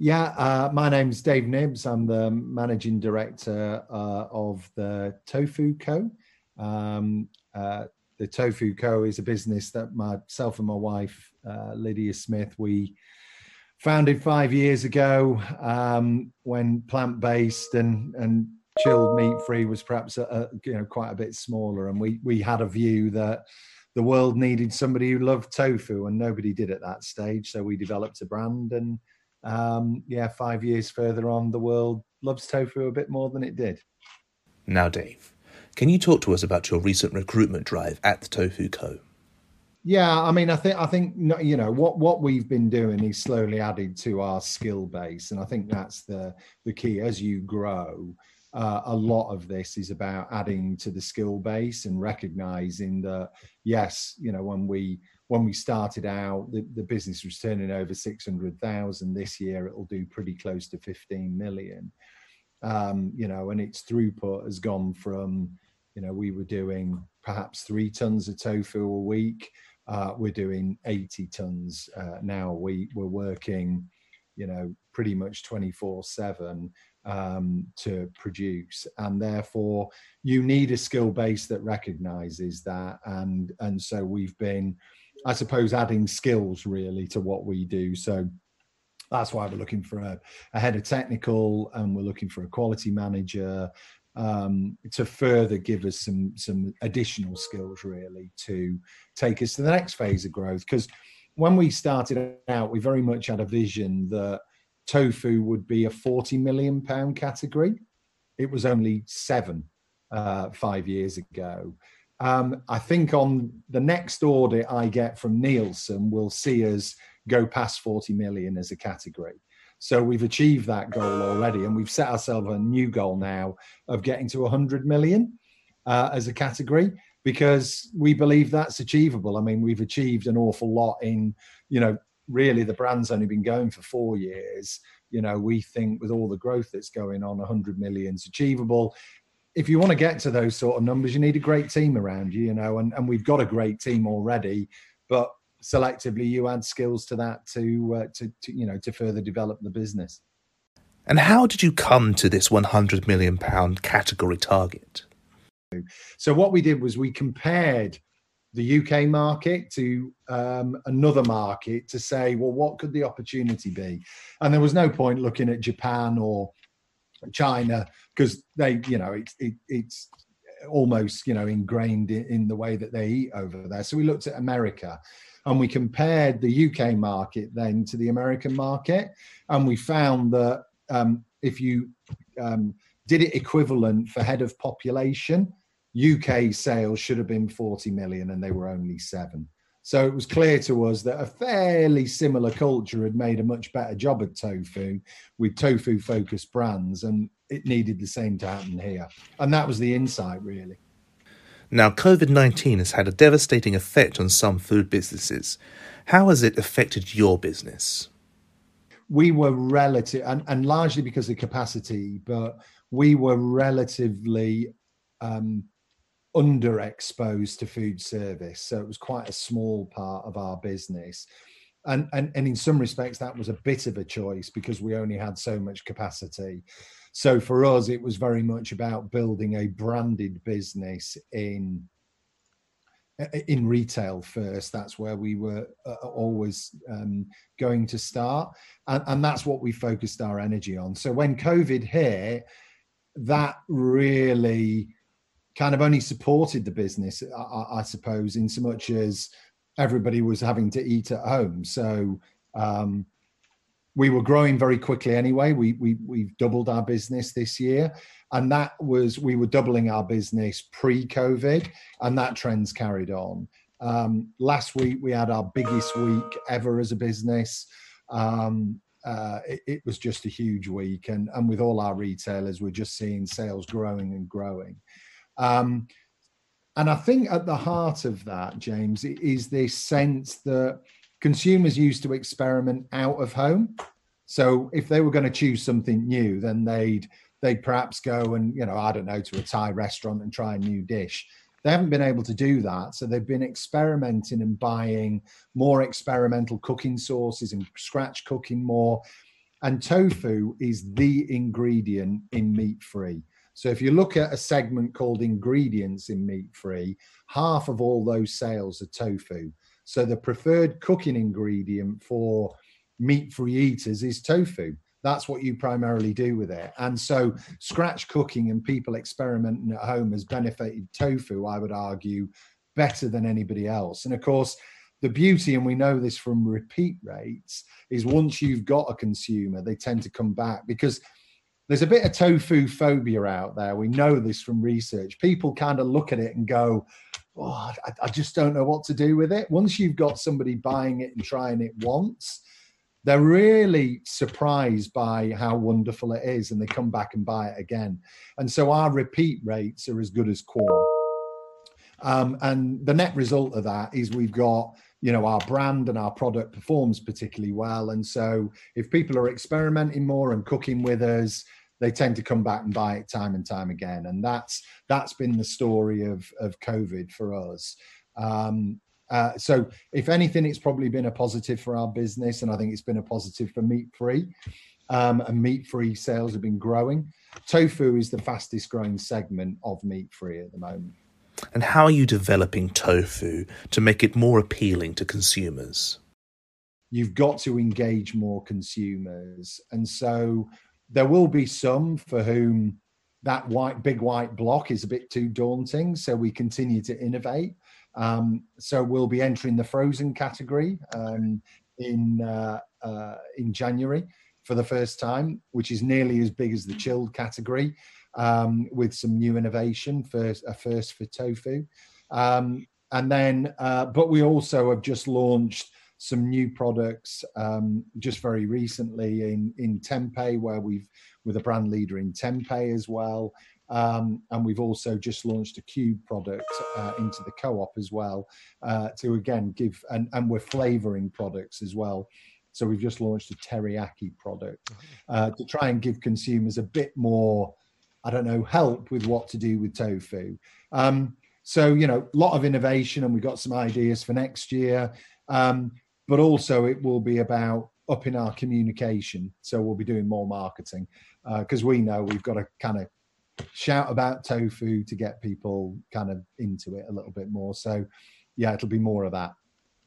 My name's Dave Knibbs. I'm the managing director of the Tofoo Co. The Tofoo Co is a business that myself and my wife, Lydia Smith, we founded 5 years ago when plant-based and chilled meat-free was perhaps quite a bit smaller, and we had a view that the world needed somebody who loved tofu, and nobody did at that stage. So we developed a brand, and 5 years further on, the world loves tofu a bit more than it did. Now, Dave, can you talk to us about your recent recruitment drive at the Tofoo Co? Yeah, I mean, I think what we've been doing is slowly added to our skill base, and I think that's the key. As you grow, a lot of this is about adding to the skill base and recognizing that, yes, when we started out, the business was turning over 600,000. This year, it'll do pretty close to 15 million. And its throughput has gone from, we were doing perhaps 3 tons of tofu a week. We're doing 80 tons now. We're working, pretty much 24/7 to produce, and therefore you need a skill base that recognises that. And so we've been, I suppose, adding skills really to what we do. So that's why we're looking for a head of technical, and we're looking for a quality manager to further give us some additional skills really to take us to the next phase of growth. Because when we started out, we very much had a vision that tofu would be a £40 million category. It was only 7 5 years ago. I think on the next audit I get from Nielsen, we'll see us go past 40 million as a category. So we've achieved that goal already, and we've set ourselves a new goal now of getting to 100 million as a category, because we believe that's achievable. I mean, we've achieved an awful lot in, really the brand's only been going for 4 years. We think with all the growth that's going on, 100 million's achievable. If you want to get to those sort of numbers, you need a great team around you, and we've got a great team already, but selectively you add skills to that to further develop the business. And how did you come to this £100 million category target? So what we did was we compared the UK market to another market to say, well, what could the opportunity be? And there was no point looking at Japan or China, because they, it's almost, ingrained in the way that they eat over there. So we looked at America, and we compared the UK market then to the American market. And we found that if you did it equivalent for head of population, UK sales should have been 40 million and they were only 7. So it was clear to us that a fairly similar culture had made a much better job at tofu with tofu focused brands, and it needed the same to happen here. And that was the insight really. Now, COVID-19 has had a devastating effect on some food businesses. How has it affected your business? We were relative, and largely because of capacity, but we were relatively underexposed to food service. So it was quite a small part of our business. And in some respects, that was a bit of a choice because we only had so much capacity. So for us, it was very much about building a branded business in retail first. That's where we were always going to start. And that's what we focused our energy on. So when COVID hit, that really kind of only supported the business, I suppose, in so much as everybody was having to eat at home. So we were growing very quickly anyway. We've doubled our business this year, and we were doubling our business pre-COVID, and that trend's carried on. Last week, we had our biggest week ever as a business. It was just a huge week, and with all our retailers, we're just seeing sales growing and growing. And I think at the heart of that, James, is this sense that consumers used to experiment out of home. So if they were going to choose something new, then they'd perhaps go and, to a Thai restaurant and try a new dish. They haven't been able to do that. So they've been experimenting and buying more experimental cooking sauces and scratch cooking more. And tofu is the ingredient in meat-free. So if you look at a segment called ingredients in meat-free, half of all those sales are tofu. So the preferred cooking ingredient for meat-free eaters is tofu. That's what you primarily do with it. And so scratch cooking and people experimenting at home has benefited tofu, I would argue, better than anybody else. And of course, the beauty, and we know this from repeat rates, is once you've got a consumer, they tend to come back, because there's a bit of tofu phobia out there. We know this from research. People kind of look at it and go, oh, I just don't know what to do with it. Once you've got somebody buying it and trying it once, they're really surprised by how wonderful it is, and they come back and buy it again. And so our repeat rates are as good as core. And the net result of that is we've got, you know, our brand and our product performs particularly well. And so if people are experimenting more and cooking with us, they tend to come back and buy it time and time again. And that's been the story of COVID for us. So if anything, it's probably been a positive for our business, and I think it's been a positive for meat-free, and meat-free sales have been growing. Tofu is the fastest growing segment of meat-free at the moment. And how are you developing tofu to make it more appealing to consumers? You've got to engage more consumers. And so there will be some for whom that big white block is a bit too daunting, so we continue to innovate. So we'll be entering the frozen category in January for the first time, which is nearly as big as the chilled category, with some new innovation, a first for tofu. But we also have just launched some new products just very recently in tempeh, where with a brand leader in tempeh as well. And we've also just launched a cube product into the co-op as well, to again give, and we're flavouring products as well. So we've just launched a teriyaki product to try and give consumers a bit more, I don't know, help with what to do with tofu. So, you know, a lot of innovation, and we've got some ideas for next year, but also it will be about upping our communication. So we'll be doing more marketing, because we know we've got to kind of shout about tofu to get people kind of into it a little bit more. So yeah, it'll be more of that.